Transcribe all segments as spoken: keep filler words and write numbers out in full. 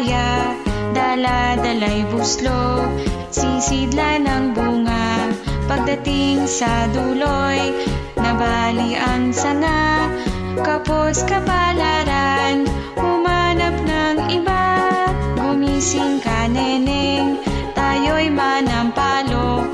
palaya, dala-dalay buslo, sisidla ng bunga. Pagdating sa duloy, nabali ang sanga, kapos kapalaran, humanap ng iba. Gumising ka neneng, tayo'y manampalok,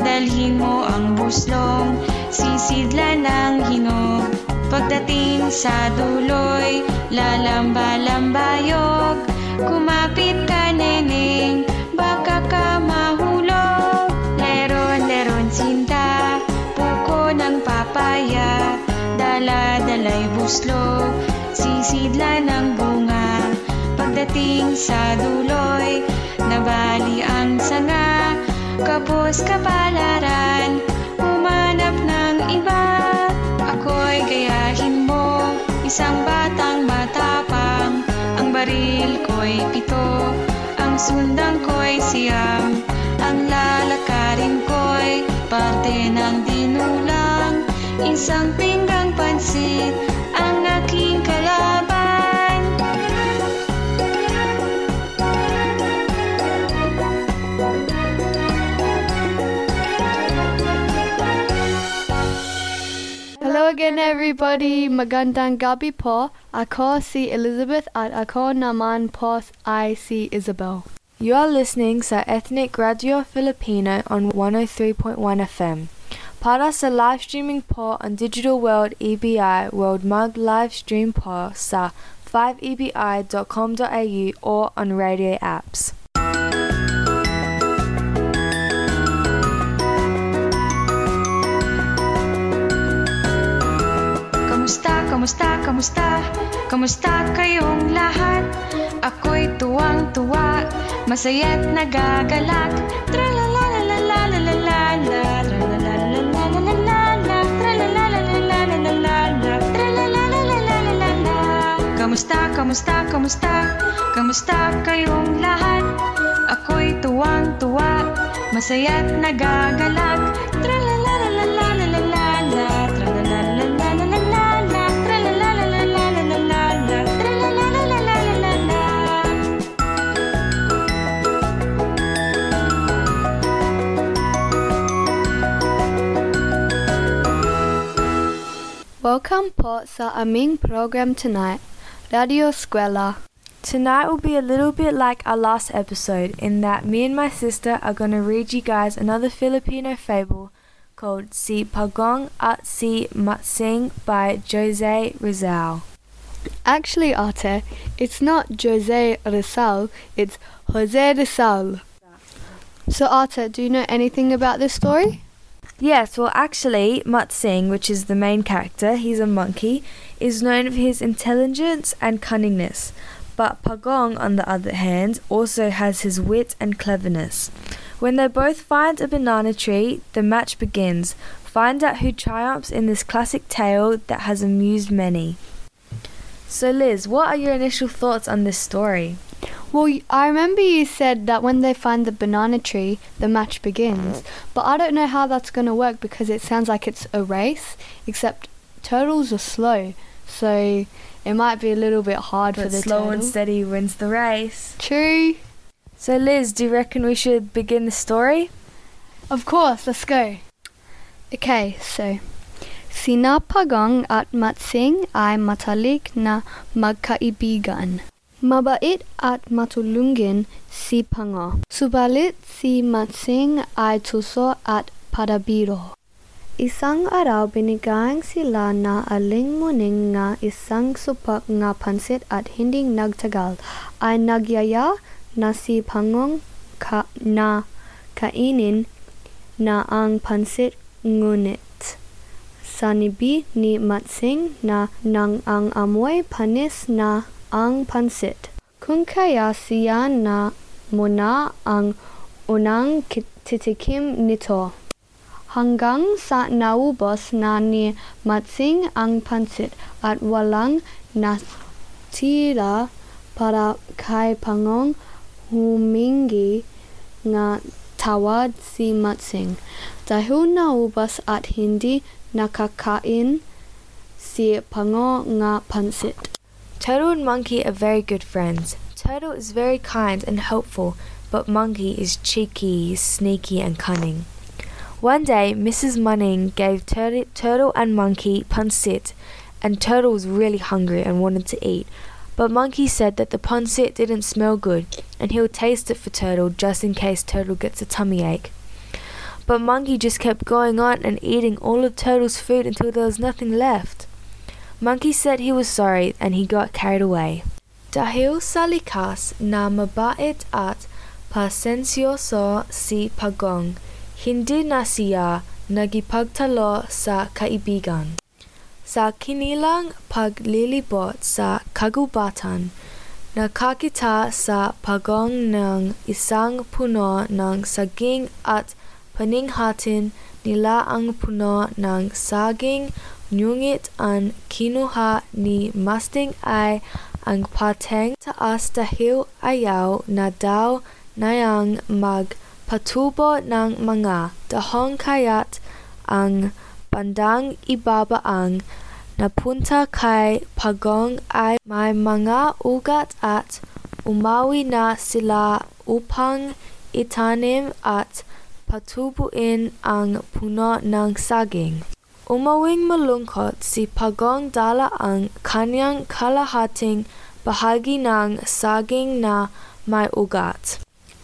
dalhin mo ang buslong, sisidla ng hinog. Pagdating sa duloy, lalamba-lambayog, kumapit ka neneng, baka ka mahulog. Leron-leron sinta, puko ng papaya, dala-dalay buslo, sisidla ng bunga. Pagdating sa duloy, nabali ang sanga, kapos kapalaran, umanap ng iba. Ako'y gayahin mo, isang batang matapang. Ang baril ko'y pito, ang sundang ko'y siyam. Ang lalakarin ko'y parte ng dinulang. Isang pinggang pansit ang aking kalaban. Hello again everybody, magandang gabi po. Ako si Elizabeth at ako naman po ay si Isabel. You are listening sa Ethnic Radio Filipino on one oh three point one F M. Para sa live streaming po on Digital World E B I World Mag live stream po sa five e b i dot com dot a u or on radio apps. Kamusta, kamusta, kamusta, kamusta kayong lahat? Ako'y tuwang-tuwa, masaya't nagagalak. Tra-la-la-la-la-la-la-la-la, tra-la-la-la-la-la-la-la, tra-la-la-la-la-la-la-la, tra-la-la-la-la-la-la. Kamusta, kamusta, kamusta, kamusta kayong lahat? Ako'y tuwang-tuwa, masaya't nagagalak. Tra-la-la-la-la-la-la-la-la. Welcome po sa aming program tonight, Radio Escuela. Tonight will be a little bit like our last episode in that me and my sister are going to read you guys another Filipino fable called Si Pagong At Si Matsing by Jose Rizal. Actually, Ate, it's not Jose Rizal, it's Jose Rizal. So, Ate, do you know anything about this story? Yes, well actually, Matsing, which is the main character, he's a monkey, is known for his intelligence and cunningness. But Pagong, on the other hand, also has his wit and cleverness. When they both find a banana tree, the match begins. Find out who triumphs in this classic tale that has amused many. So Liz, what are your initial thoughts on this story? Well, I remember you said that when they find the banana tree, the match begins. But I don't know how that's going to work because it sounds like it's a race, except turtles are slow. So it might be a little bit hard but for the slow turtle. Slow and steady wins the race. True. So Liz, do you reckon we should begin the story? Of course, let's go. Okay, so... Sina Pagong at Matsing ay matalik na magkaibigan. Mabait at matulungin si Pango. Subalit si Matsing ay tuso at padabiro. Isang araw binigayang sila na alingmuning nga isang supak nga pansit at hindi nagtagal. Ay nagyaya na si Pangong ka, na kainin na ang pansit ngunit. Sanibi ni Matsing na nang ang amoy panis na ang pansit. Kung kaya siya na muna ang unang titikim nito. Hanggang sa naubos na ni Matsing ang pansit at walang natira para kay Pangong, humingi na tawad si Matsing. Dahil naubos at hindi nakakain si Pango nga pansit. Turtle and monkey are very good friends. Turtle is very kind and helpful, but Monkey is cheeky, sneaky and cunning. One day, Missus Munning gave Tur- Turtle and Monkey pancit, and Turtle was really hungry and wanted to eat, but Monkey said that the pancit didn't smell good, and he'll taste it for Turtle just in case Turtle gets a tummy ache. But Monkey just kept going on and eating all of Turtle's food until there was nothing left. Monkey said he was sorry, and he got carried away. Dahil salikas na mabait at pasensyoso si Pagong, hindi na siya nagipagtalo sa kaibigan. Sa kinilang paglilibot sa kagubatan, nakakita sa Pagong ng isang puno ng saging at paninghatin nila ang puno ng saging, ngunit ang kinuha ni Matsing ay ang pateng taas dahil ayaw na daw niyang mag patubo ng mga dahong kayat ang bandang ibabaang napunta kay Pagong ay may mga ugat at umawi na sila upang itanim at patubuin ang puno ng saging. Umawing malungkot si Pagong dala ang kanyang kalahating bahagi ng saging na may ugat.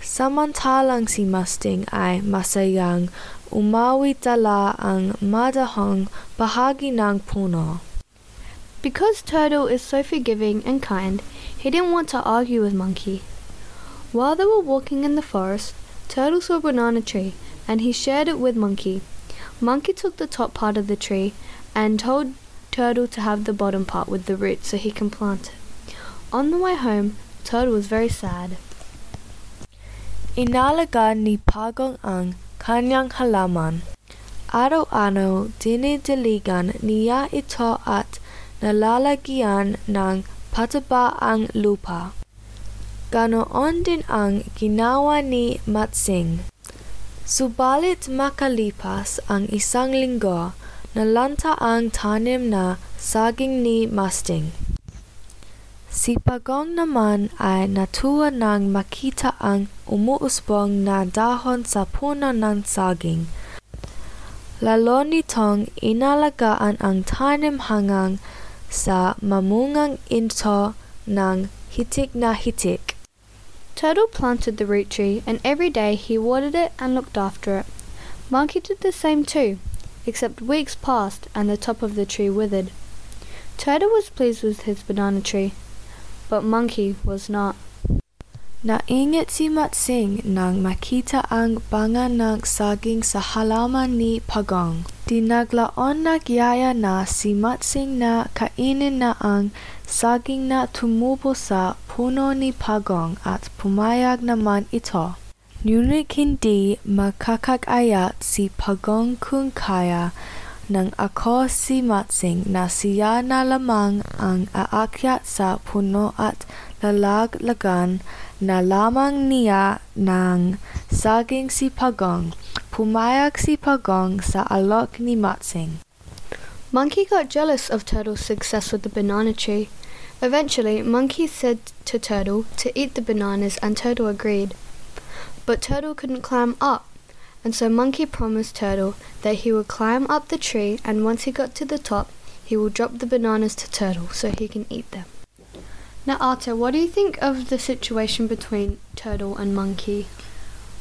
Samantalang si Matsing ay masayang umawi dala ang madahong bahagi ng puno. Because Turtle is so forgiving and kind, he didn't want to argue with Monkey. While they were walking in the forest, Turtle saw a banana tree, and he shared it with Monkey. Monkey took the top part of the tree and told Turtle to have the bottom part with the roots so he can plant it. On the way home, Turtle was very sad. Inalaga ni Pagong ang kanyang halaman. Araw-araw dinidiligan niya ito at nalalagyan ng pataba ang lupa. Ganoon din ang ginawa ni Matsing. Subalit makalipas ang isang linggo, nalanta ang tanim na saging ni Matsing. Si Pagong naman ay natuwa nang makita ang umuusbong na dahon sa puno ng saging. Lalo nitong inalagaan ang tanim hangang sa mamungang into ng hitik na hitik. Turtle planted the root tree, and every day he watered it and looked after it. Monkey did the same too, except weeks passed and the top of the tree withered. Turtle was pleased with his banana tree, but Monkey was not. Naingat si Matsing nang makita ang banga ng saging sa halaman ni Pagong. Dinaglaon nagyaya na si Matsing na kainin na ang saging na tumubo sa puno ni Pagong at pumayag naman ito. Ngunit hindi makakakayat si Pagong kung kaya nang ako si Matsing na siya na lamang ang aakyat sa puno at lalaglagan na lamang niya ng saging si Pagong. Pumayag si Pagong sa alok ni Matsing. Monkey got jealous of Turtle's success with the banana tree. Eventually, Monkey said to Turtle to eat the bananas, and Turtle agreed. But Turtle couldn't climb up, and so Monkey promised Turtle that he would climb up the tree, and once he got to the top, he will drop the bananas to Turtle so he can eat them. Now, Arta, what do you think of the situation between Turtle and Monkey?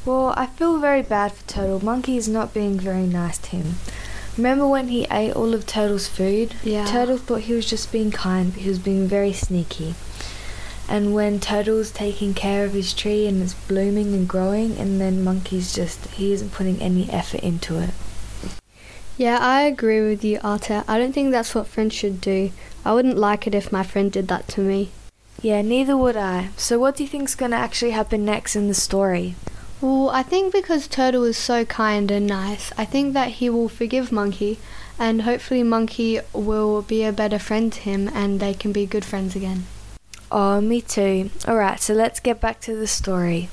Well, I feel very bad for Turtle. Monkey is not being very nice to him. Remember when he ate all of Turtle's food? Yeah. Turtle thought he was just being kind, but he was being very sneaky. And when Turtle's taking care of his tree and it's blooming and growing, and then Monkey's just, he isn't putting any effort into it. Yeah, I agree with you, Arta. I don't think that's what friends should do. I wouldn't like it if my friend did that to me. Yeah, neither would I. So what do you think's going to actually happen next in the story? Well, I think because Turtle is so kind and nice, I think that he will forgive Monkey, and hopefully Monkey will be a better friend to him and they can be good friends again. Oh, me too. Alright, so let's get back to the story.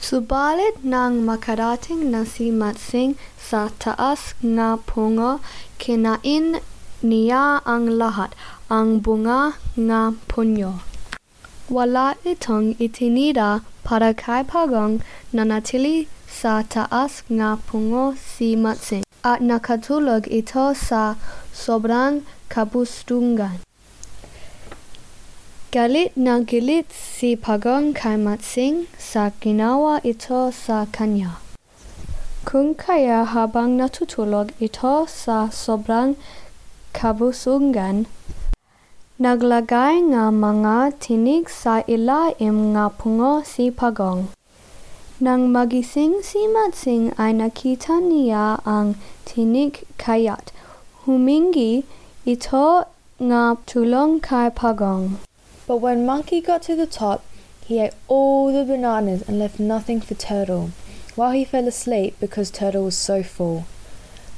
Subalit nang makarating na si Matsing sa taas ng puno, kinain niya ang lahat ang bunga ng puno. wala itong itinida para kay Pagong na natili sa taas ng pungo si Matsing at nakatulog ito sa sobrang kabustungan. Galit na galit si Pagong kay Matsing sa ginawa ito sa kanya. Kung kaya habang natutulog ito sa sobrang kabusungan, naglagay ng mga tinig sa ilalim ng pungo si Pagong. Nang magising si Matsing ay nakita niya ang tinig kaya't humingi ito ng tulong kay Pagong. But when Monkey got to the top, he ate all the bananas and left nothing for Turtle, while he fell asleep because Turtle was so full.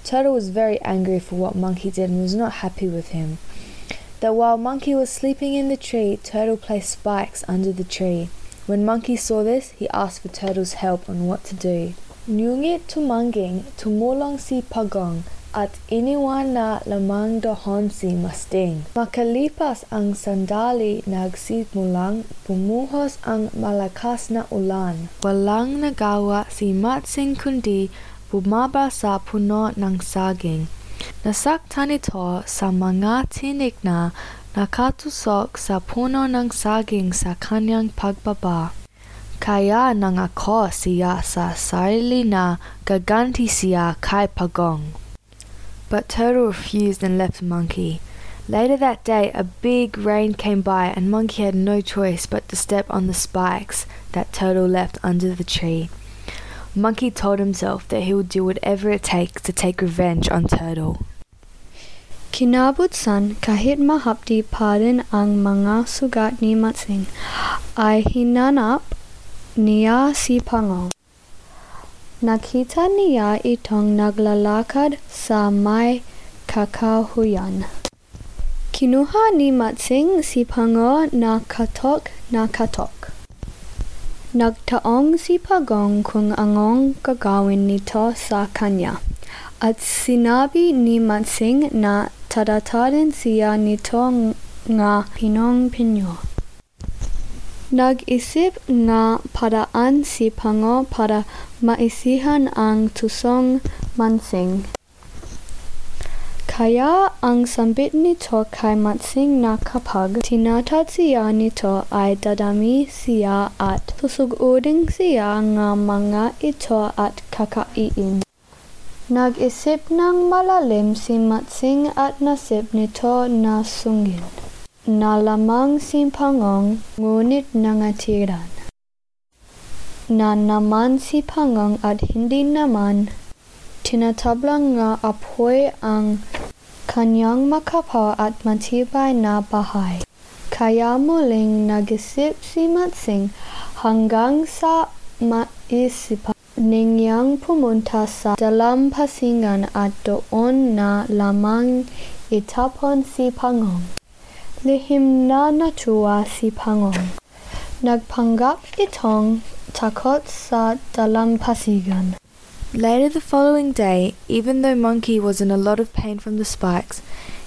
Turtle was very angry for what Monkey did and was not happy with him. That while Monkey was sleeping in the tree, Turtle placed spikes under the tree. When Monkey saw this, he asked for Turtle's help on what to do. Ngunit tumanging tumulong si Pagong at iniwan na lamang doon si Matsing. Makalipas ang sandali, nagsimulang bumuhos ang malakas na ulan. Walang nagawa si Matsing kundi bumaba sa puno ng saging. Nasaktan ito sa mga tinig na nakatusok sa puno ng saging sa kanyang pagbaba. Kaya nangako siya sa sarili na gaganti siya kay Pagong. But Turtle refused and left Monkey. Later that day, a big rain came by and Monkey had no choice but to step on the spikes that Turtle left under the tree. Monkey told himself that he would do whatever it takes to take revenge on Turtle. Kinabukasan, kahit mahapdi pa rin ang mga sugat ni Matsing, ay hinanap niya si Pagong. Nakita niya itong naglalakad sa may kakahuyan. Kinuha ni Matsing si Pagong na katok na katok. Nagtaong si Pagong kung anong gagawin nito sa kanya. At sinabi ni Matsing na tadatarin siya nito nga pinong-pinyo. Nag-isip nga paraan si Pagong para maisihan ang tusong Matsing. Kaya ang sambit nito kay Matsing na kapag tinatad siya nito ay dadami siya at susugudin siya nga mga ito at kakain. Nag-isip ng malalim si Matsing at nasip nito na sungin. Nalamang si Pagong ngunit nangatiran. Na naman si Pagong at hindi naman tinatablang nga apoy ang kanyang makapal at matibay na bahay. Kaya muling nagisip si Matsing hanggang sa maisipan niyang pumunta sa dalampasingan at doon na lamang itapon si Pagong. Lihim na natuwa si Pagong. Nagpanggap itong takot sa dalampasigan. Later the following day, even though Monkey was in a lot of pain from the spikes,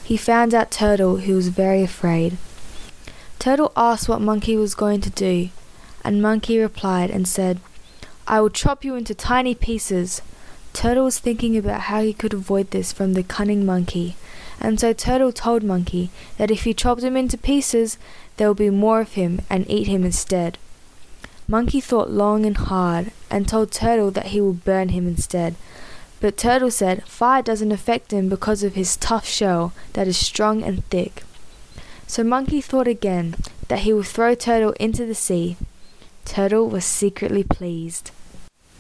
he found out Turtle, who was very afraid. Turtle asked what Monkey was going to do, and Monkey replied and said, "I will chop you into tiny pieces." Turtle was thinking about how he could avoid this from the cunning Monkey. And so Turtle told Monkey that if he chopped him into pieces, there would be more of him and eat him instead. Monkey thought long and hard and told Turtle that he will burn him instead. But Turtle said fire doesn't affect him because of his tough shell that is strong and thick. So Monkey thought again that he would throw Turtle into the sea. Turtle was secretly pleased.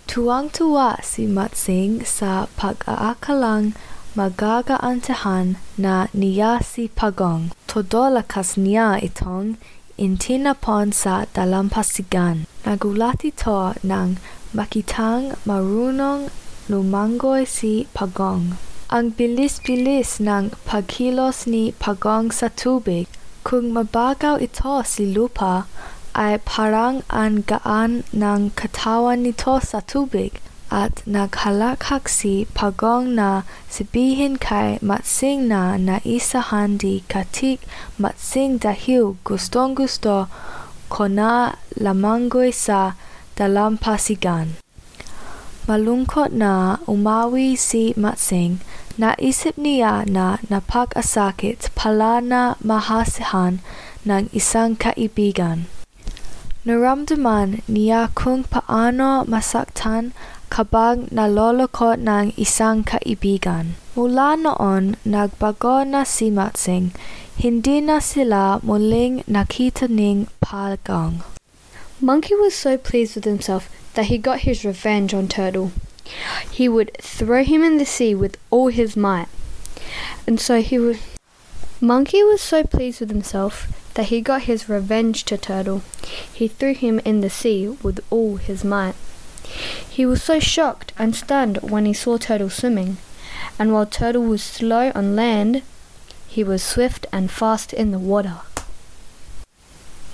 Tuwang-tuwa si Matsing sa pag-aakalang magagaantahan na niya si Pagong. Todolakas niya itong intinapon sa dalampasigan. Nagulat ito nang makitang marunong lumangoy si Pagong. Ang bilis-bilis ng pagkilos ni Pagong sa tubig. Kung mabagaw ito si lupa, ay parang ang gaan ng katawan nito sa tubig. At naghalakak si Pagong na sabihin kay Matsing na naisahan di katik Matsing dahil gustong gusto Kona lamangoy sa dalampasigan. Malungkot na umawi si Matsing. Naisip niya na napag-asakit pala na mahasihan ng isang kaibigan. Naramdaman niya kung paano masaktan kapag naloloko ng isang kaibigan. Mula noon, nagbago na si Matsing. Hindi na sila muling nakita ng Pagong. Monkey was so pleased with himself that he got his revenge on Turtle. He would throw him in the sea with all his might. And so he would... Monkey was so pleased with himself that he got his revenge to Turtle. He threw him in the sea with all his might. He was so shocked and stunned when he saw Turtle swimming. And while Turtle was slow on land, he was swift and fast in the water.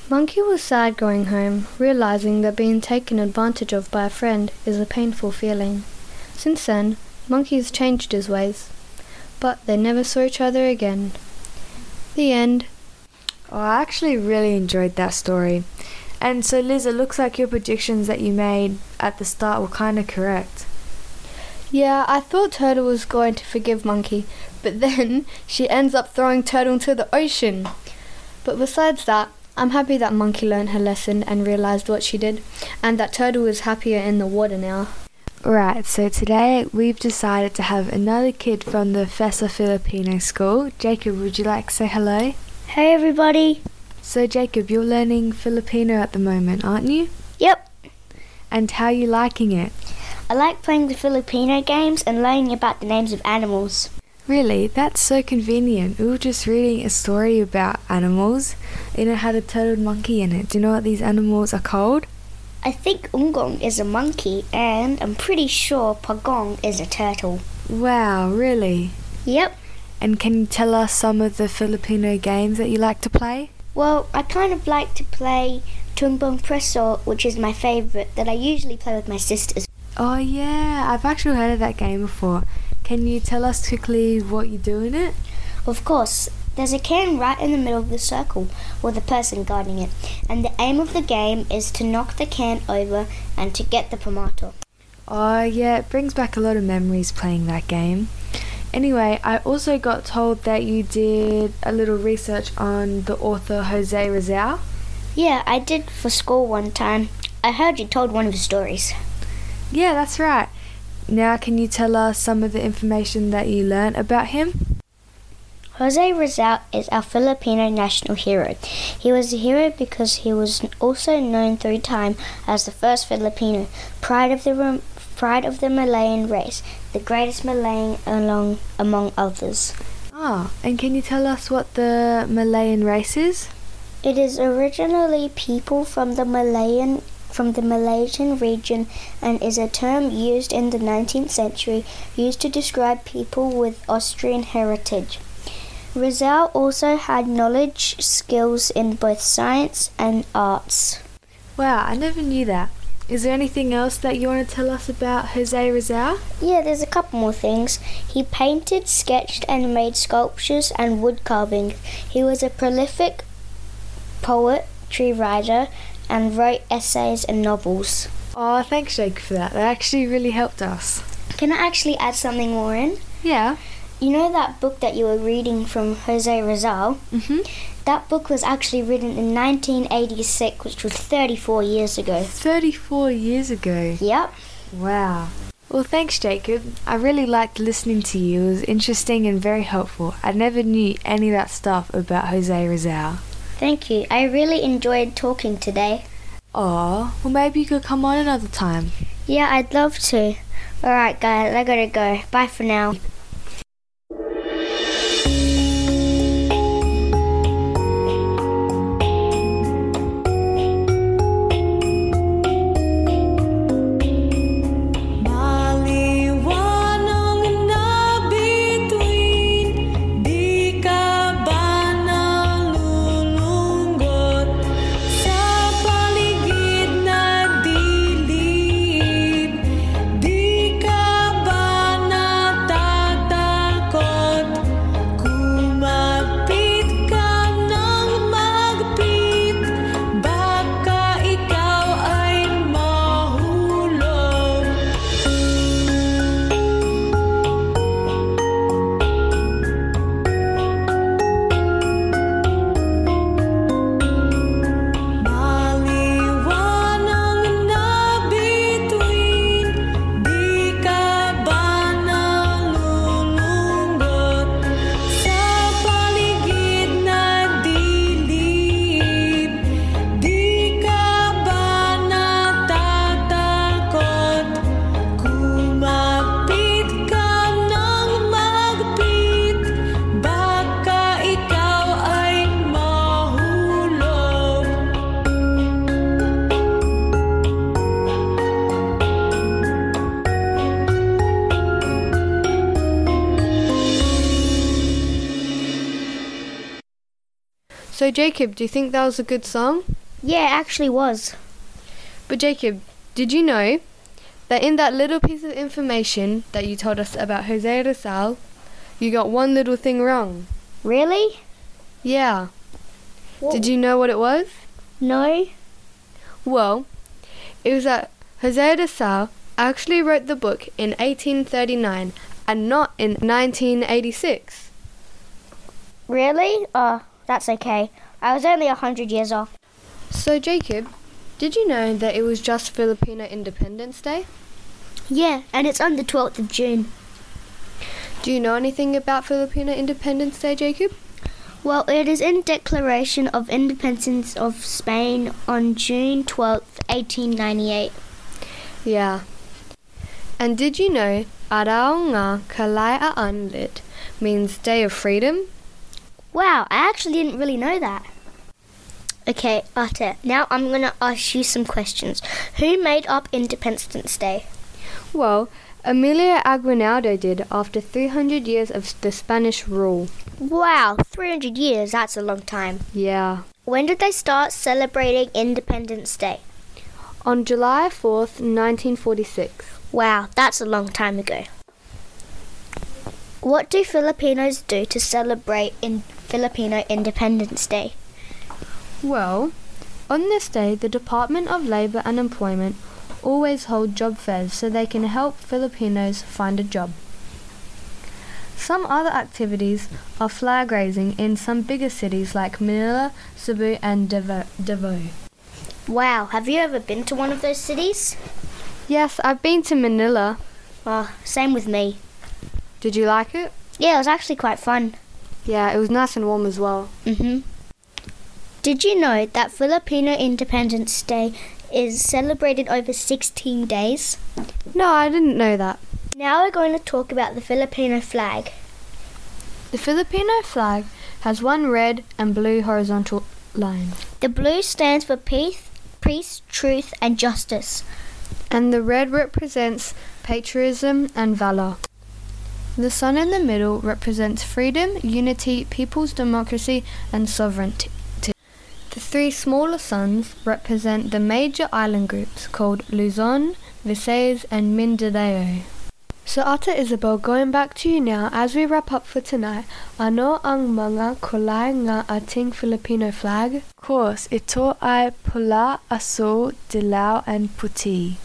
Monkey was sad going home, realizing that being taken advantage of by a friend is a painful feeling. Since then, Monkey has changed his ways, but they never saw each other again. The end. Oh, I actually really enjoyed that story. And so, Liz, it looks like your predictions that you made at the start were kind of correct. Yeah, I thought Turtle was going to forgive Monkey, but then she ends up throwing Turtle into the ocean. But besides that, I'm happy that Monkey learned her lesson and realised what she did, and that Turtle is happier in the water now. Right, so today we've decided to have another kid from the F E S A Filipino school. Jacob, would you like to say hello? Hey everybody! So Jacob, you're learning Filipino at the moment, aren't you? Yep. And how are you liking it? I like playing the Filipino games and learning about the names of animals. Really, that's so convenient. We were just reading a story about animals and it had a turtle monkey in it. Do you know what these animals are called? I think Ungong is a monkey and I'm pretty sure Pagong is a turtle. Wow, really? Yep. And can you tell us some of the Filipino games that you like to play? Well, I kind of like to play Tumbang Preso, which is my favourite, that I usually play with my sisters. Oh yeah, I've actually heard of that game before. Can you tell us quickly what you do in it? Of course. There's a can right in the middle of the circle, with a person guarding it. And the aim of the game is to knock the can over and to get the pomato. Oh yeah, it brings back a lot of memories playing that game. Anyway, I also got told that you did a little research on the author Jose Rizal. Yeah, I did for school one time. I heard you told one of his stories. Yeah, that's right. Now, can you tell us some of the information that you learned about him? Jose Rizal is our Filipino national hero. He was a hero because he was also known through time as the first Filipino, pride of the pride of the Malayan race, the greatest Malayan along, among others. Ah, and can you tell us what the Malayan race is? It is originally people from the Malayan from the Malaysian region and is a term used in the nineteenth century used to describe people with Austrian heritage. Rizal also had knowledge, skills in both science and arts. Wow, I never knew that. Is there anything else that you want to tell us about Jose Rizal? Yeah, there's a couple more things. He painted, sketched and made sculptures and wood carving. He was a prolific poetry writer and wrote essays and novels. Oh, thanks Jake for that. That actually really helped us. Can I actually add something more in? Yeah. You know that book that you were reading from Jose Rizal? Mm-hmm. That book was actually written in nineteen eighty-six, which was thirty-four years ago. thirty-four years ago? Yep. Wow. Well, thanks Jacob. I really liked listening to you. It was interesting and very helpful. I never knew any of that stuff about Jose Rizal. Thank you. I really enjoyed talking today. Aw, well maybe you could come on another time. Yeah, I'd love to. Alright guys, I gotta go. Bye for now. So Jacob, do you think that was a good song? Yeah, it actually was. But Jacob, did you know that in that little piece of information that you told us about Jose Rizal, you got one little thing wrong? Really? Yeah. Whoa. Did you know what it was? No. Well, it was that Jose Rizal actually wrote the book in eighteen thirty-nine and not in nineteen eighty-six. Really? Oh, that's okay. I was only one hundred years off. So Jacob, did you know that it was just Filipino Independence Day? Yeah, and it's on the twelfth of June. Do you know anything about Filipino Independence Day, Jacob? Well, it is in Declaration of Independence of Spain on June twelfth, eighteen ninety-eight. Yeah. And did you know Araw ng Kalayaan lit means Day of Freedom? Wow, I actually didn't really know that. Okay, Ate, now I'm going to ask you some questions. Who made up Independence Day? Well, Emilio Aguinaldo did after three hundred years of the Spanish rule. Wow, three hundred years, that's a long time. Yeah. When did they start celebrating Independence Day? On July fourth, nineteen forty-six. Wow, that's a long time ago. What do Filipinos do to celebrate in Filipino Independence Day? Well, on this day, the Department of Labour and Employment always hold job fairs so they can help Filipinos find a job. Some other activities are flag raising in some bigger cities like Manila, Cebu and Davao. Davao. Wow, have you ever been to one of those cities? Yes, I've been to Manila. Oh, same with me. Did you like it? Yeah, it was actually quite fun. Yeah, it was nice and warm as well. Mm-hmm. Did you know that Filipino Independence Day is celebrated over sixteen days? No, I didn't know that. Now we're going to talk about the Filipino flag. The Filipino flag has one red and blue horizontal line. The blue stands for peace, peace, truth and justice. And the red represents patriotism and valour. The sun in the middle represents freedom, unity, people's democracy and sovereignty. The three smaller suns represent the major island groups called Luzon, Visayas and Mindanao. So Ate Isabel, going back to you now as we wrap up for tonight, ano ang mga kulay ng ating Filipino flag? Of course, ito ay pula, asul, dilaw and puti.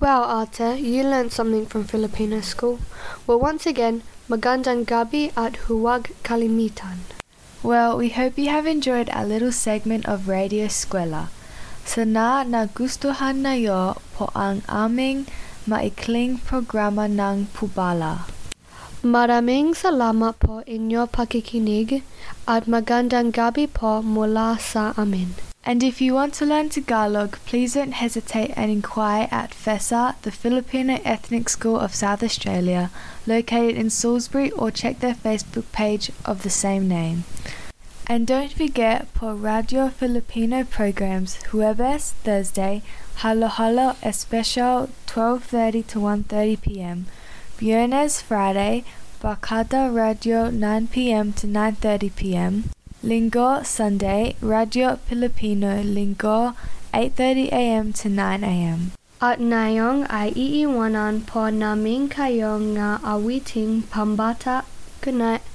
Wow Ate, you learned something from Filipino school. Well, once again, magandang gabi at huwag kalimitan. Well, we hope you have enjoyed our little segment of Radio Escuela. Sana nagustuhan niyo po ang aming maikling programa ng pubala. Maraming salamat po inyo pakikinig at magandang gabi po mula sa amin. And if you want to learn Tagalog, please don't hesitate and inquire at FESA, the Filipino Ethnic School of South Australia, located in Salisbury, or check their Facebook page of the same name. And don't forget, for Radio Filipino programs, Jueves, Thursday, Halo Halo Especial, twelve thirty to one thirty p.m. Viernes, Friday, Barkada Radio, nine p.m. to nine thirty p.m. Linggo, Sunday, Radio Filipino Linggo, eight thirty a.m. to nine a.m. At ngayong ay iiwanan po namin kayo ng awiting pambata. Good night. What?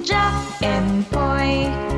Jack and Boy.